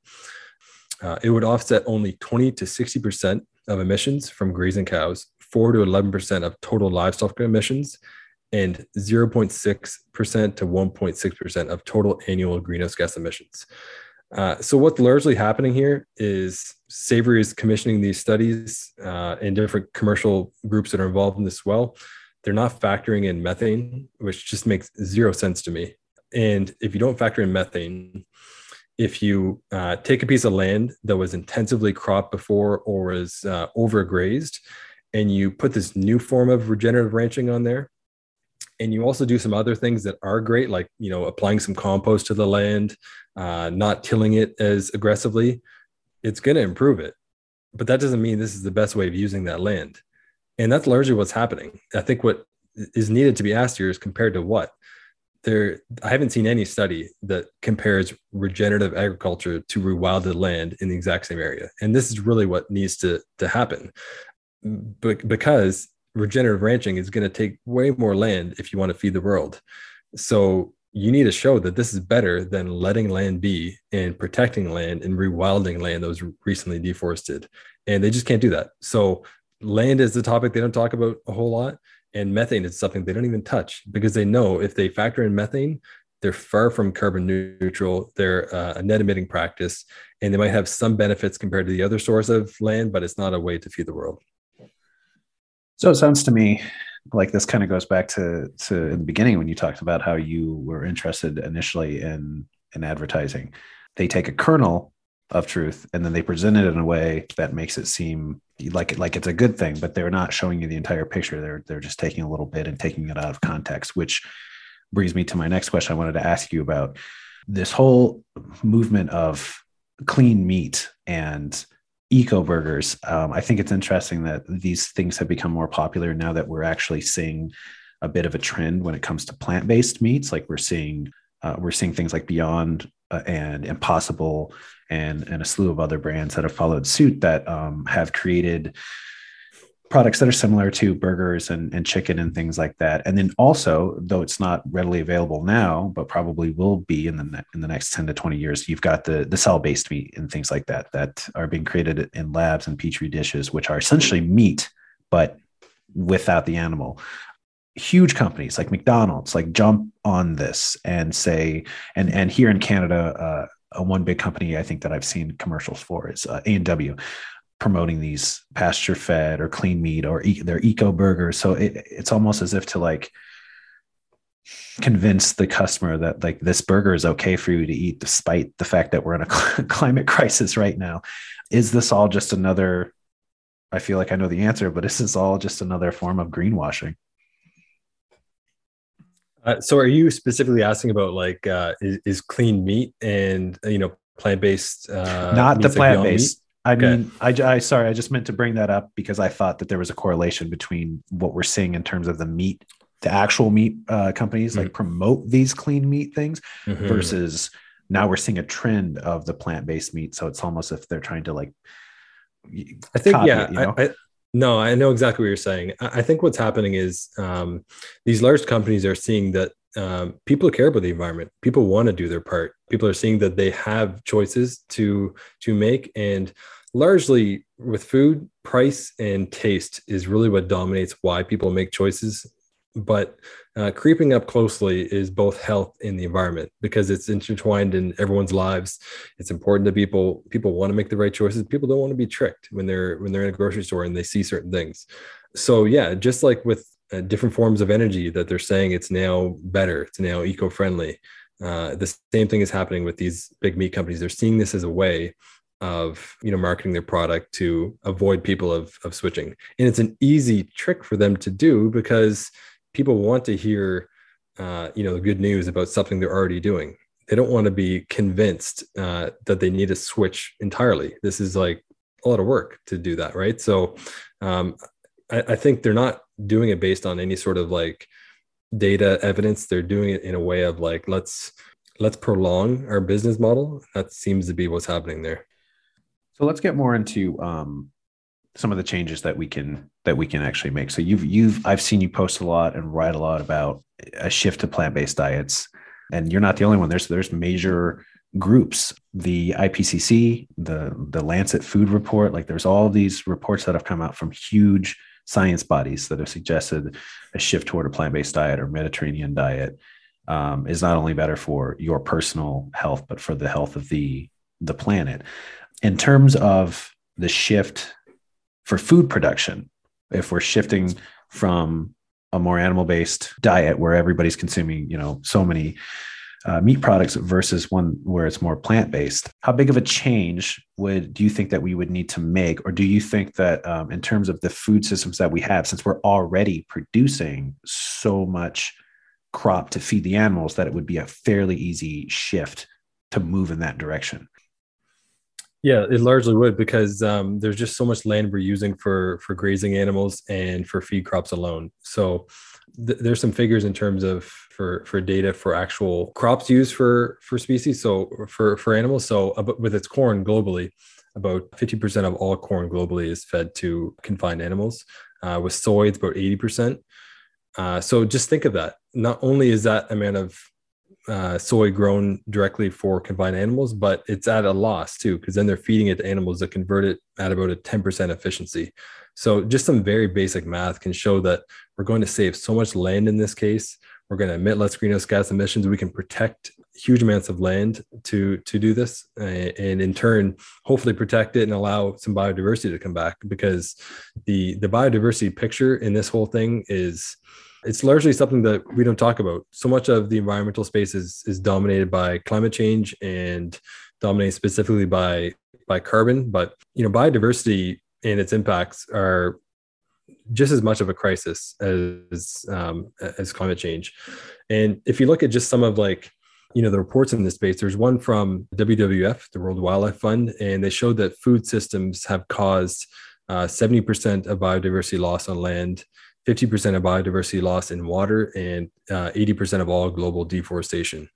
Uh, it would offset only twenty to sixty percent of emissions from grazing cows, four to eleven percent of total livestock emissions, and zero point six percent to one point six percent of total annual greenhouse gas emissions. Uh, so what's largely happening here is Savory is commissioning these studies uh, and different commercial groups that are involved in this as well. They're not factoring in methane, which just makes zero sense to me. And if you don't factor in methane, if you uh, take a piece of land that was intensively cropped before or is uh, overgrazed, and you put this new form of regenerative ranching on there, and you also do some other things that are great, like, you know, applying some compost to the land, uh, not tilling it as aggressively, it's going to improve it. But that doesn't mean this is the best way of using that land. And that's largely what's happening. I think what is needed to be asked here is compared to what? There, I haven't seen any study that compares regenerative agriculture to rewilded land in the exact same area. And this is really what needs to, to happen. Be- because regenerative ranching is going to take way more land if you want to feed the world. So you need to show that this is better than letting land be and protecting land and rewilding land that was recently deforested. And they just can't do that. So land is the topic they don't talk about a whole lot. And methane is something they don't even touch, because they know if they factor in methane, they're far from carbon neutral. They're uh, a net emitting practice, and they might have some benefits compared to the other source of land, but it's not a way to feed the world. So it sounds to me like this kind of goes back to, to in the beginning when you talked about how you were interested initially in, in advertising. They take a kernel of truth and then they present it in a way that makes it seem like it, like it's a good thing, but they're not showing you the entire picture. They're, they're just taking a little bit and taking it out of context, which brings me to my next question. I wanted to ask you about this whole movement of clean meat and eco burgers. Um, I think it's interesting that these things have become more popular now that we're actually seeing a bit of a trend when it comes to plant-based meats. Like we're seeing, uh, we're seeing things like Beyond uh, and Impossible and, and a slew of other brands that have followed suit that um, have created products that are similar to burgers and, and chicken and things like that. And then also, though it's not readily available now, but probably will be in the ne- in the next ten to twenty years, you've got the, the cell-based meat and things like that that are being created in labs and petri dishes, which are essentially meat, but without the animal. Huge companies like McDonald's, like jump on this and say, and, and here in Canada, uh, one big company I think that I've seen commercials for is uh, A and W. Promoting these pasture fed or clean meat or e- their eco burgers. So it, it's almost as if to like convince the customer that like this burger is okay for you to eat, despite the fact that we're in a cl- climate crisis right now. Is this all just another, I feel like I know the answer, but is this all just another form of greenwashing? Uh, so are you specifically asking about like, uh, is, is clean meat and, you know, plant-based, uh, not the plant-based. I mean, okay. I, I, sorry, I just meant to bring that up because I thought that there was a correlation between what we're seeing in terms of the meat, the actual meat uh, companies mm-hmm. like promote these clean meat things mm-hmm. versus now we're seeing a trend of the plant-based meat. So it's almost as if they're trying to like, I think, copy yeah, it, you know? I, I, no, I know exactly what you're saying. I, I think what's happening is um, these large companies are seeing that um, people care about the environment. People want to do their part. People are seeing that they have choices to, to make, and largely with food, price and taste is really what dominates why people make choices. But uh, creeping up closely is both health and the environment, because it's intertwined in everyone's lives. It's important to people. People want to make the right choices. People don't want to be tricked when they're when they're in a grocery store and they see certain things. So yeah, just like with uh, different forms of energy that they're saying it's now better, it's now eco-friendly. Uh, the same thing is happening with these big meat companies. They're seeing this as a way of, you know, marketing their product to avoid people of, of switching. And it's an easy trick for them to do because people want to hear, uh, you know, the good news about something they're already doing. They don't want to be convinced uh, that they need to switch entirely. This is like a lot of work to do that, right? So um, I, I think they're not doing it based on any sort of like data evidence. They're doing it in a way of like, let's, let's prolong our business model. That seems to be what's happening there. So let's get more into um, some of the changes that we can that we can actually make. So you've you've I've seen you post a lot and write a lot about a shift to plant-based diets, and you're not the only one. There's there's major groups, the I P C C, the the Lancet Food Report. Like there's all these reports that have come out from huge science bodies that have suggested a shift toward a plant-based diet or Mediterranean diet um, is not only better for your personal health, but for the health of the the planet. In terms of the shift for food production, if we're shifting from a more animal-based diet where everybody's consuming, you know, so many uh, meat products versus one where it's more plant-based, how big of a change would do you think that we would need to make? Or do you think that um, in terms of the food systems that we have, since we're already producing so much crop to feed the animals, that it would be a fairly easy shift to move in that direction? Yeah, it largely would, because um, there's just so much land we're using for for grazing animals and for feed crops alone. So th- there's some figures in terms of for for data for actual crops used for for species. So for for animals. So uh, with its corn globally, About fifty percent of all corn globally is fed to confined animals, uh, with soy, it's about eighty percent. Uh, so just think of that. Not only is that amount of uh, soy grown directly for confined animals, but it's at a loss too, because then they're feeding it to animals that convert it at about a ten percent efficiency. So just some very basic math can show that we're going to save so much land in this case. We're going to emit less greenhouse gas emissions. We can protect huge amounts of land to, to do this, and in turn, hopefully protect it and allow some biodiversity to come back, because the, the biodiversity picture in this whole thing is, it's largely something that we don't talk about. So much of the environmental space is, is dominated by climate change and dominated specifically by, by carbon. But, you know, biodiversity and its impacts are just as much of a crisis as um, as climate change. And if you look at just some of like, you know, the reports in this space, there's one from W W F, the World Wildlife Fund, and they showed that food systems have caused uh, seventy percent of biodiversity loss on land, fifty percent of biodiversity loss in water, and uh, eighty percent of all global deforestation.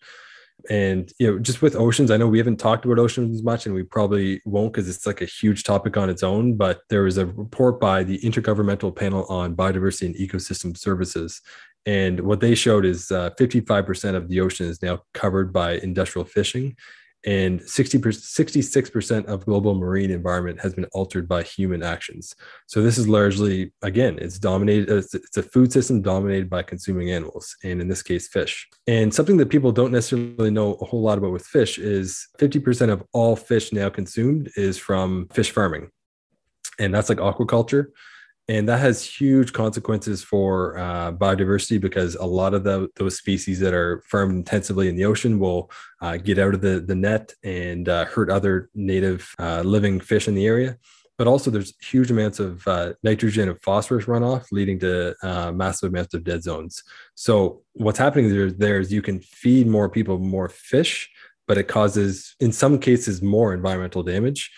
And, you know, just with oceans, I know we haven't talked about oceans as much, and we probably won't, because it's like a huge topic on its own. But there was a report by the Intergovernmental Panel on Biodiversity and Ecosystem Services. And what they showed is uh, fifty-five percent of the ocean is now covered by industrial fishing, and sixty-six percent of global marine environment has been altered by human actions. So this is largely, again, it's dominated, it's a food system dominated by consuming animals, and in this case, fish. And something that people don't necessarily know a whole lot about with fish is fifty percent of all fish now consumed is from fish farming. And that's like aquaculture. And that has huge consequences for uh, biodiversity, because a lot of the, those species that are farmed intensively in the ocean will uh, get out of the, the net and uh, hurt other native uh, living fish in the area. But also there's huge amounts of uh, nitrogen and phosphorus runoff, leading to uh, massive amounts of dead zones. So what's happening there, there is you can feed more people more fish, but it causes, in some cases, more environmental damage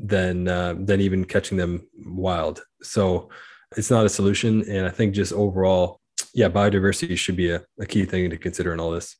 than uh, than even catching them wild. So it's not a solution. And I think just overall, yeah, biodiversity should be a, a key thing to consider in all this.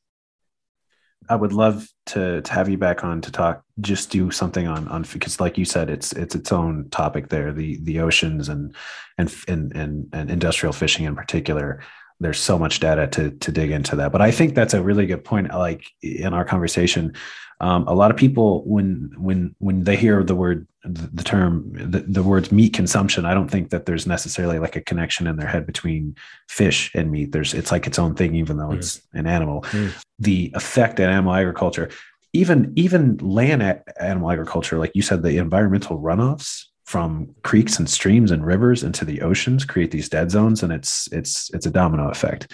I would love to, to have you back on to talk, just do something on, on, because like you said, it's, it's its own topic there, the, the oceans and, and, and, and, and industrial fishing in particular. There's so much data to, to dig into that, but I think that's a really good point. Like in our conversation, um, a lot of people, when, when, when they hear the word, the term, the, the words meat consumption, I don't think that there's necessarily like a connection in their head between fish and meat. There's, it's like its own thing, even though mm. it's an animal. Mm. The effect that animal agriculture, even, even land a- animal agriculture, like you said, the environmental runoffs from creeks and streams and rivers into the oceans create these dead zones. And it's, it's, it's a domino effect.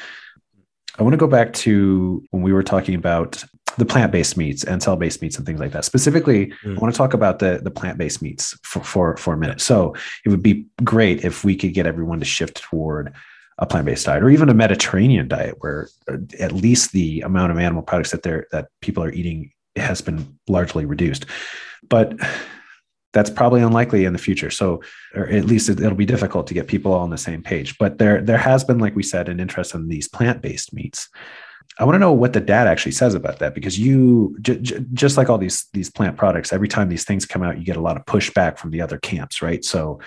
I want to go back to when we were talking about the plant-based meats and cell-based meats and things like that. Specifically, mm. I want to talk about the, the plant-based meats for, for, for a minute. So it would be great if we could get everyone to shift toward a plant-based diet, or even a Mediterranean diet, where at least the amount of animal products that they're, that people are eating has been largely reduced. But that's probably unlikely in the future. So, or at least it, it'll be difficult to get people all on the same page. But there, there has been, like we said, an interest in these plant-based meats. I want to know what the data actually says about that, because you, j- j- just like all these, these plant products, every time these things come out, you get a lot of pushback from the other camps, right? So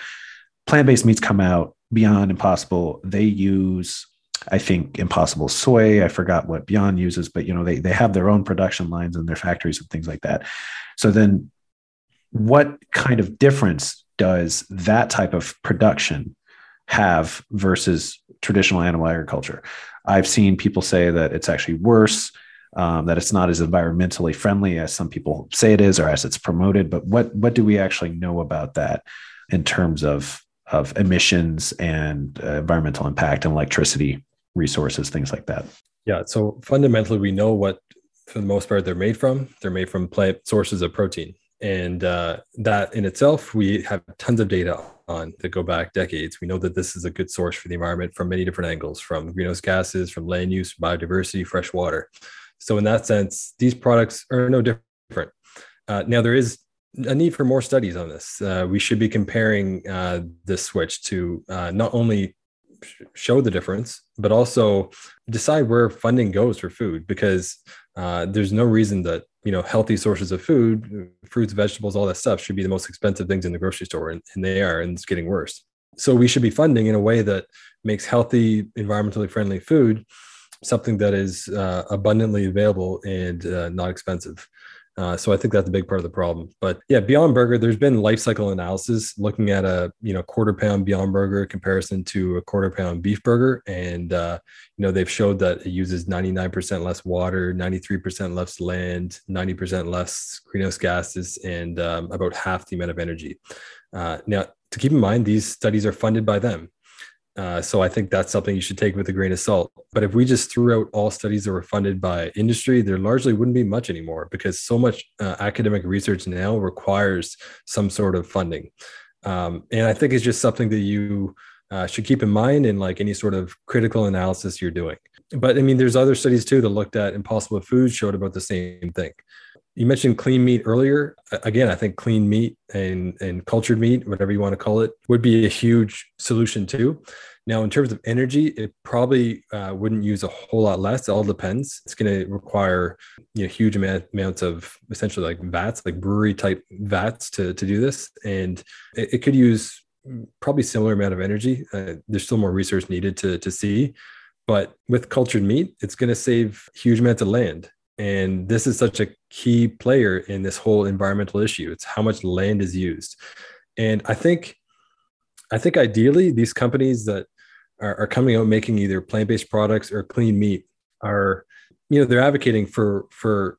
plant-based meats come out, Beyond, Impossible. They use, I think, Impossible soy. I forgot what Beyond uses, but you know, they, they have their own production lines in their factories and things like that. So then, what kind of difference does that type of production have versus traditional animal agriculture? I've seen people say that it's actually worse, um, that it's not as environmentally friendly as some people say it is, or as it's promoted. But what, what do we actually know about that in terms of, of emissions and uh, environmental impact and electricity resources, things like that? Yeah. So fundamentally, we know what, for the most part, they're made from. They're made from plant sources of protein. And uh, that in itself, we have tons of data on that go back decades. We know that this is a good source for the environment from many different angles, from greenhouse gases, from land use, biodiversity, fresh water. So in that sense, these products are no different. Uh, now, there is a need for more studies on this. Uh, we should be comparing uh, this switch to uh, not only show the difference, but also decide where funding goes for food, because uh, there's no reason that you know, healthy sources of food, fruits, vegetables, all that stuff should be the most expensive things in the grocery store. And, and they are, and it's getting worse. So we should be funding in a way that makes healthy, environmentally friendly food something that is uh, abundantly available and uh, not expensive. Uh, so I think that's a big part of the problem. But yeah, Beyond Burger, there's been life cycle analysis looking at a you know quarter pound Beyond Burger comparison to a quarter pound beef burger, and uh, you know they've showed that it uses ninety-nine percent less water, ninety-three percent less land, ninety percent less greenhouse gases, and um, about half the amount of energy. Uh, now, to keep in mind, these studies are funded by them. Uh, so I think that's something you should take with a grain of salt. But if we just threw out all studies that were funded by industry, there largely wouldn't be much anymore because so much uh, academic research now requires some sort of funding. Um, and I think it's just something that you uh, should keep in mind in like any sort of critical analysis you're doing. But I mean, there's other studies too that looked at Impossible Foods showed about the same thing. You mentioned clean meat earlier. Again, I think clean meat and, and cultured meat, whatever you want to call it, would be a huge solution too. Now, in terms of energy, it probably uh, wouldn't use a whole lot less. It all depends. It's going to require you know, huge amount, amounts of essentially like vats, like brewery type vats to, to do this. And it, it could use probably similar amount of energy. Uh, there's still more research needed to, to see. But with cultured meat, it's going to save huge amounts of land. And this is such a key player in this whole environmental issue. It's how much land is used. And I think, I think ideally these companies that are, are coming out making either plant-based products or clean meat are, you know, they're advocating for, for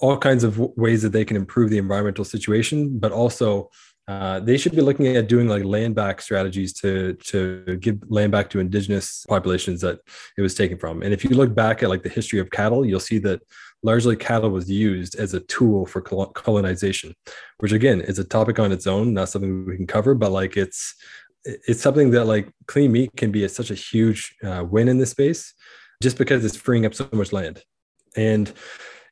all kinds of ways that they can improve the environmental situation, but also uh, they should be looking at doing like land back strategies to, to give land back to indigenous populations that it was taken from. And if you look back at like the history of cattle, you'll see that largely cattle was used as a tool for colonization, which again is a topic on its own, not something we can cover, but like it's, it's something that like clean meat can be a, such a huge uh, win in this space just because it's freeing up so much land. And,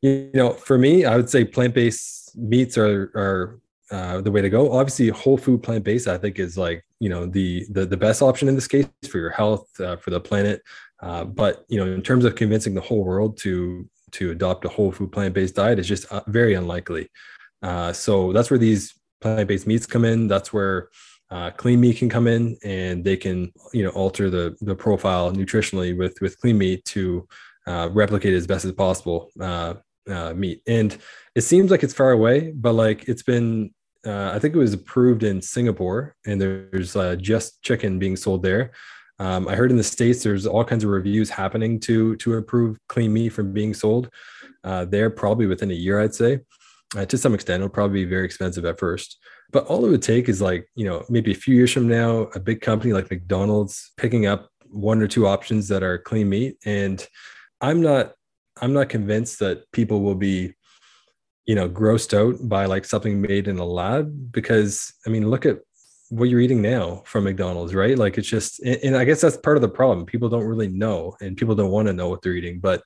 you know, for me, I would say plant-based meats are, are, Uh, the way to go. Obviously, whole food plant-based, I think, is like, you know, the the, the best option in this case for your health, uh, for the planet. Uh, but, you know, in terms of convincing the whole world to to adopt a whole food plant-based diet is just uh, very unlikely. Uh, so that's where these plant-based meats come in. That's where uh, clean meat can come in, and they can, you know, alter the the profile nutritionally with, with clean meat to uh, replicate as best as possible uh, uh, meat. And it seems like it's far away, but like it's been Uh, I think it was approved in Singapore, and there's uh, just chicken being sold there. Um, I heard in the States, there's all kinds of reviews happening to to approve clean meat from being sold uh, there probably within a year, I'd say. Uh, to some extent, it'll probably be very expensive at first. But all it would take is like, you know, maybe a few years from now, a big company like McDonald's picking up one or two options that are clean meat. And I'm not, I'm not convinced that people will be you know, grossed out by like something made in a lab, because I mean, look at what you're eating now from McDonald's, right? Like it's just, and, and I guess that's part of the problem. People don't really know, and people don't want to know what they're eating, but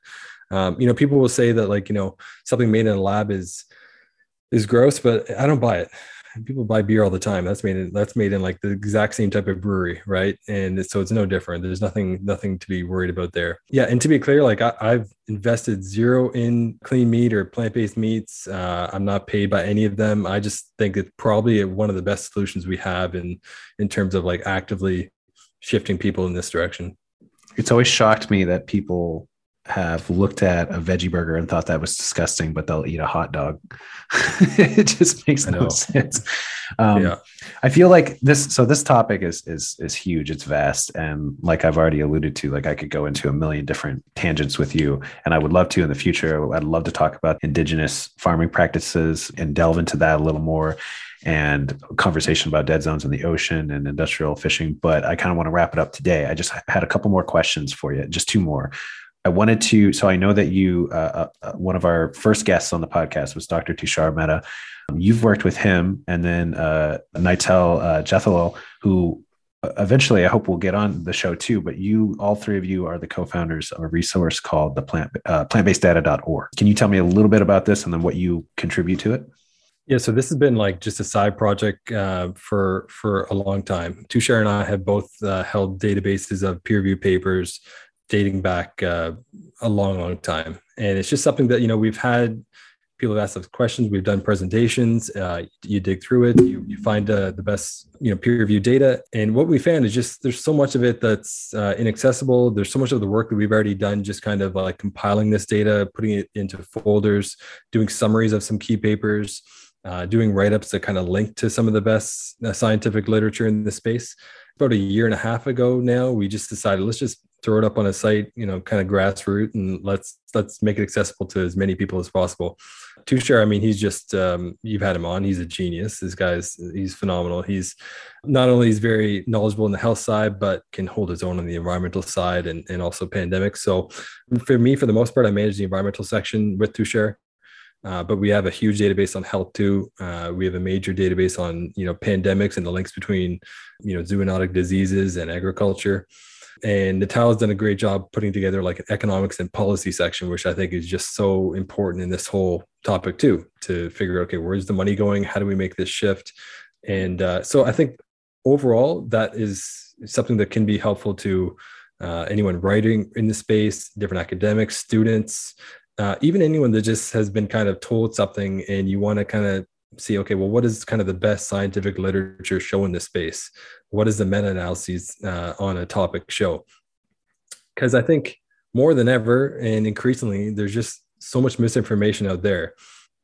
um, you know, people will say that like, you know, something made in a lab is, is gross, but I don't buy it. People buy beer all the time. That's made in, that's made in like the exact same type of brewery. Right. And so it's no different. There's nothing, nothing to be worried about there. Yeah. And to be clear, like I, I've invested zero in clean meat or plant-based meats. Uh, I'm not paid by any of them. I just think it's probably one of the best solutions we have in, in terms of like actively shifting people in this direction. It's always shocked me that people have looked at a veggie burger and thought that was disgusting, but they'll eat a hot dog. It just makes no sense. Um, yeah. I feel like this, so this topic is, is, is huge. It's vast. And like I've already alluded to, like I could go into a million different tangents with you, and I would love to in the future. I'd love to talk about indigenous farming practices and delve into that a little more, and conversation about dead zones in the ocean and industrial fishing. But I kind of want to wrap it up today. I just had a couple more questions for you, just two more. I wanted to, so I know that you, uh, uh, one of our first guests on the podcast was Doctor Tushar Mehta. Um, you've worked with him, and then uh, Nitel uh, Jethalo, who eventually I hope will get on the show too, but you, all three of you are the co-founders of a resource called the plant, uh, plant based data dot org. Can you tell me a little bit about this and then what you contribute to it? Yeah, so this has been like just a side project uh, for for a long time. Tushar and I have both uh, held databases of peer reviewed papers dating back uh, a long, long time. And it's just something that, you know, we've had people have asked us questions. We've done presentations. Uh, you dig through it. You, you find uh, the best, you know, peer-reviewed data. And what we found is just there's so much of it that's uh, inaccessible. There's so much of the work that we've already done, just kind of like compiling this data, putting it into folders, doing summaries of some key papers, uh, doing write-ups that kind of link to some of the best uh, scientific literature in the space. About a year and a half ago now, we just decided let's just throw it up on a site, you know, kind of grassroots, and let's let's make it accessible to as many people as possible. Tushar, I mean, he's just um, you've had him on. He's a genius. This guy's he's phenomenal. He's not only is very knowledgeable in the health side, but can hold his own on the environmental side and and also pandemics. So for me, for the most part, I manage the environmental section with Tushar. Uh, but we have a huge database on health too. Uh, we have a major database on, you know, pandemics and the links between, you know, zoonotic diseases and agriculture. And Natal's done a great job putting together like an economics and policy section, which I think is just so important in this whole topic too, to figure out, okay, where's the money going? How do we make this shift? And uh, so I think overall that is something that can be helpful to uh, anyone writing in the space, different academics, students, Uh, even anyone that just has been kind of told something and you want to kind of see, okay, well, what is kind of the best scientific literature show in this space? What is the meta-analyses uh, on a topic show? Because I think more than ever and increasingly, there's just so much misinformation out there.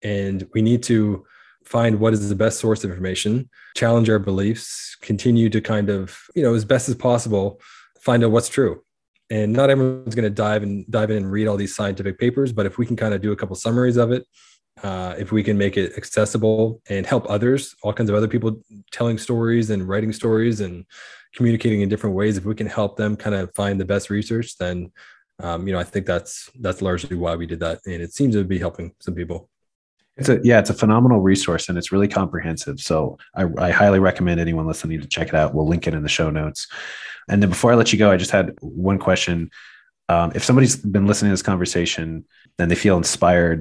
And we need to find what is the best source of information, challenge our beliefs, continue to kind of, you know, as best as possible, find out what's true. And not everyone's going to dive and dive in and read all these scientific papers, but if we can kind of do a couple summaries of it, uh, if we can make it accessible and help others, all kinds of other people telling stories and writing stories and communicating in different ways, if we can help them kind of find the best research, then um, you know, I think that's that's largely why we did that, and it seems to be helping some people. It's a yeah, it's a phenomenal resource, and it's really comprehensive. So I, I highly recommend anyone listening to check it out. We'll link it in the show notes. And then before I let you go, I just had one question. Um, if somebody's been listening to this conversation and they feel inspired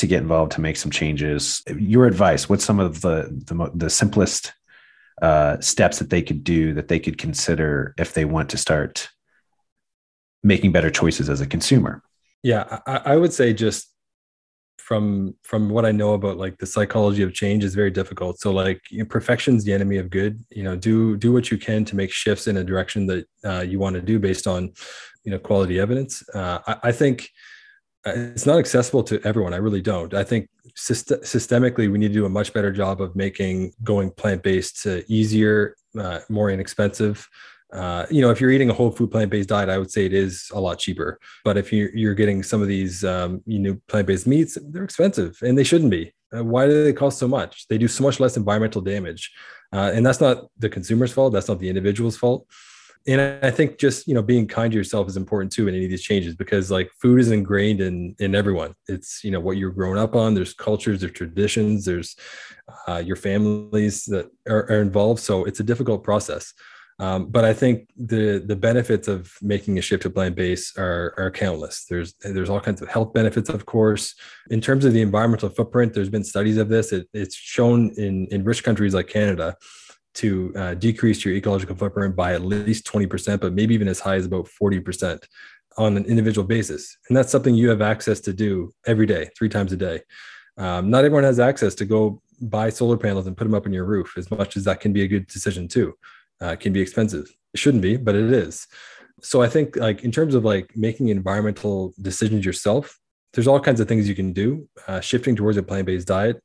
to get involved, to make some changes, your advice, what's some of the the, the simplest uh, steps that they could do, that they could consider if they want to start making better choices as a consumer? Yeah, I, I would say just From from what I know about like the psychology of change is very difficult. So like you know, perfection's the enemy of good. You know, do do what you can to make shifts in a direction that uh, you want to do based on you know quality evidence. Uh, I, I think it's not accessible to everyone. I really don't. I think syst- systemically we need to do a much better job of making going plant based uh, easier, uh, more inexpensive. Uh, you know, if you're eating a whole food plant-based diet, I would say it is a lot cheaper. But if you're, you're getting some of these, um, you know, plant-based meats, they're expensive and they shouldn't be. Uh, why do they cost so much? They do so much less environmental damage. Uh, and that's not the consumer's fault. That's not the individual's fault. And I think just, you know, being kind to yourself is important too in any of these changes, because like food is ingrained in, in everyone. It's, you know, what you're growing up on. There's cultures, there's traditions, there's uh, your families that are, are involved. So it's a difficult process. Um, but I think the the benefits of making a shift to plant-based are, are countless. There's there's all kinds of health benefits, of course. In terms of the environmental footprint, there's been studies of this. It, it's shown in, in rich countries like Canada to uh, decrease your ecological footprint by at least twenty percent, but maybe even as high as about forty percent on an individual basis. And that's something you have access to do every day, three times a day. Um, not everyone has access to go buy solar panels and put them up on your roof, as much as that can be a good decision too. Uh, can be expensive. It shouldn't be, but it is. So I think like in terms of like making environmental decisions yourself, there's all kinds of things you can do, uh, shifting towards a plant-based diet.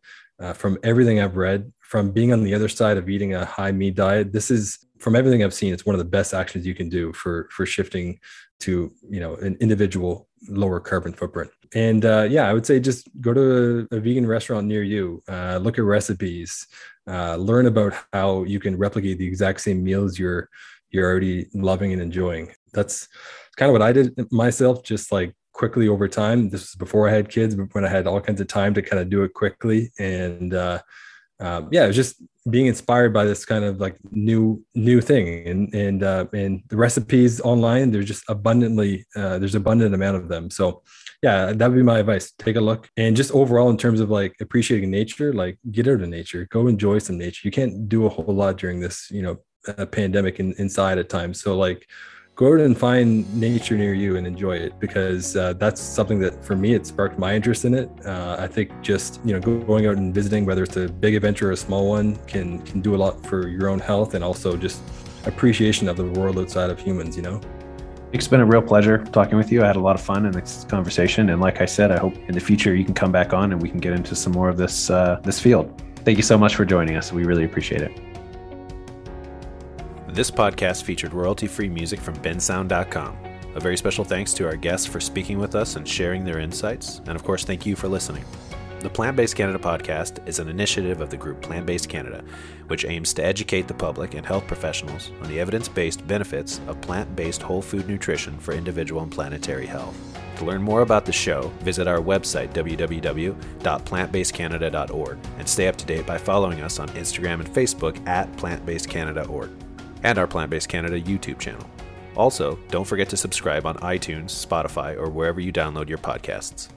Uh, from everything I've read, from being on the other side of eating a high meat diet, this is from everything I've seen, it's one of the best actions you can do for, for shifting to, you know, an individual lower carbon footprint. And uh, yeah, I would say just go to a, a vegan restaurant near you, uh, look at recipes, Uh, learn about how you can replicate the exact same meals you're you're already loving and enjoying. That's kind of what I did myself, just like quickly over time. This was before I had kids, but when I had all kinds of time to kind of do it quickly. And uh, um, yeah, it was just being inspired by this kind of like new new thing. And and uh, and the recipes online, there's just abundantly uh, there's abundant amount of them. So yeah, that would be my advice. Take a look. And just overall, in terms of like appreciating nature, like get out of nature, go enjoy some nature. You can't do a whole lot during this, you know, uh, pandemic in, inside at times. So like go out and find nature near you and enjoy it, because uh, that's something that for me, it sparked my interest in it. Uh, I think just, you know, going out and visiting, whether it's a big adventure or a small one, can, can do a lot for your own health and also just appreciation of the world outside of humans, you know? It's been a real pleasure talking with you. I had a lot of fun in this conversation. And like I said, I hope in the future you can come back on and we can get into some more of this, uh, this field. Thank you so much for joining us. We really appreciate it. This podcast featured royalty-free music from bensound dot com. A very special thanks to our guests for speaking with us and sharing their insights. And of course, thank you for listening. The Plant-Based Canada podcast is an initiative of the group Plant-Based Canada, which aims to educate the public and health professionals on the evidence-based benefits of plant-based whole food nutrition for individual and planetary health. To learn more about the show, visit our website, w w w dot plant based canada dot org, and stay up to date by following us on Instagram and Facebook at plant based canada dot org. And our Plant-Based Canada YouTube channel. Also, don't forget to subscribe on iTunes, Spotify, or wherever you download your podcasts.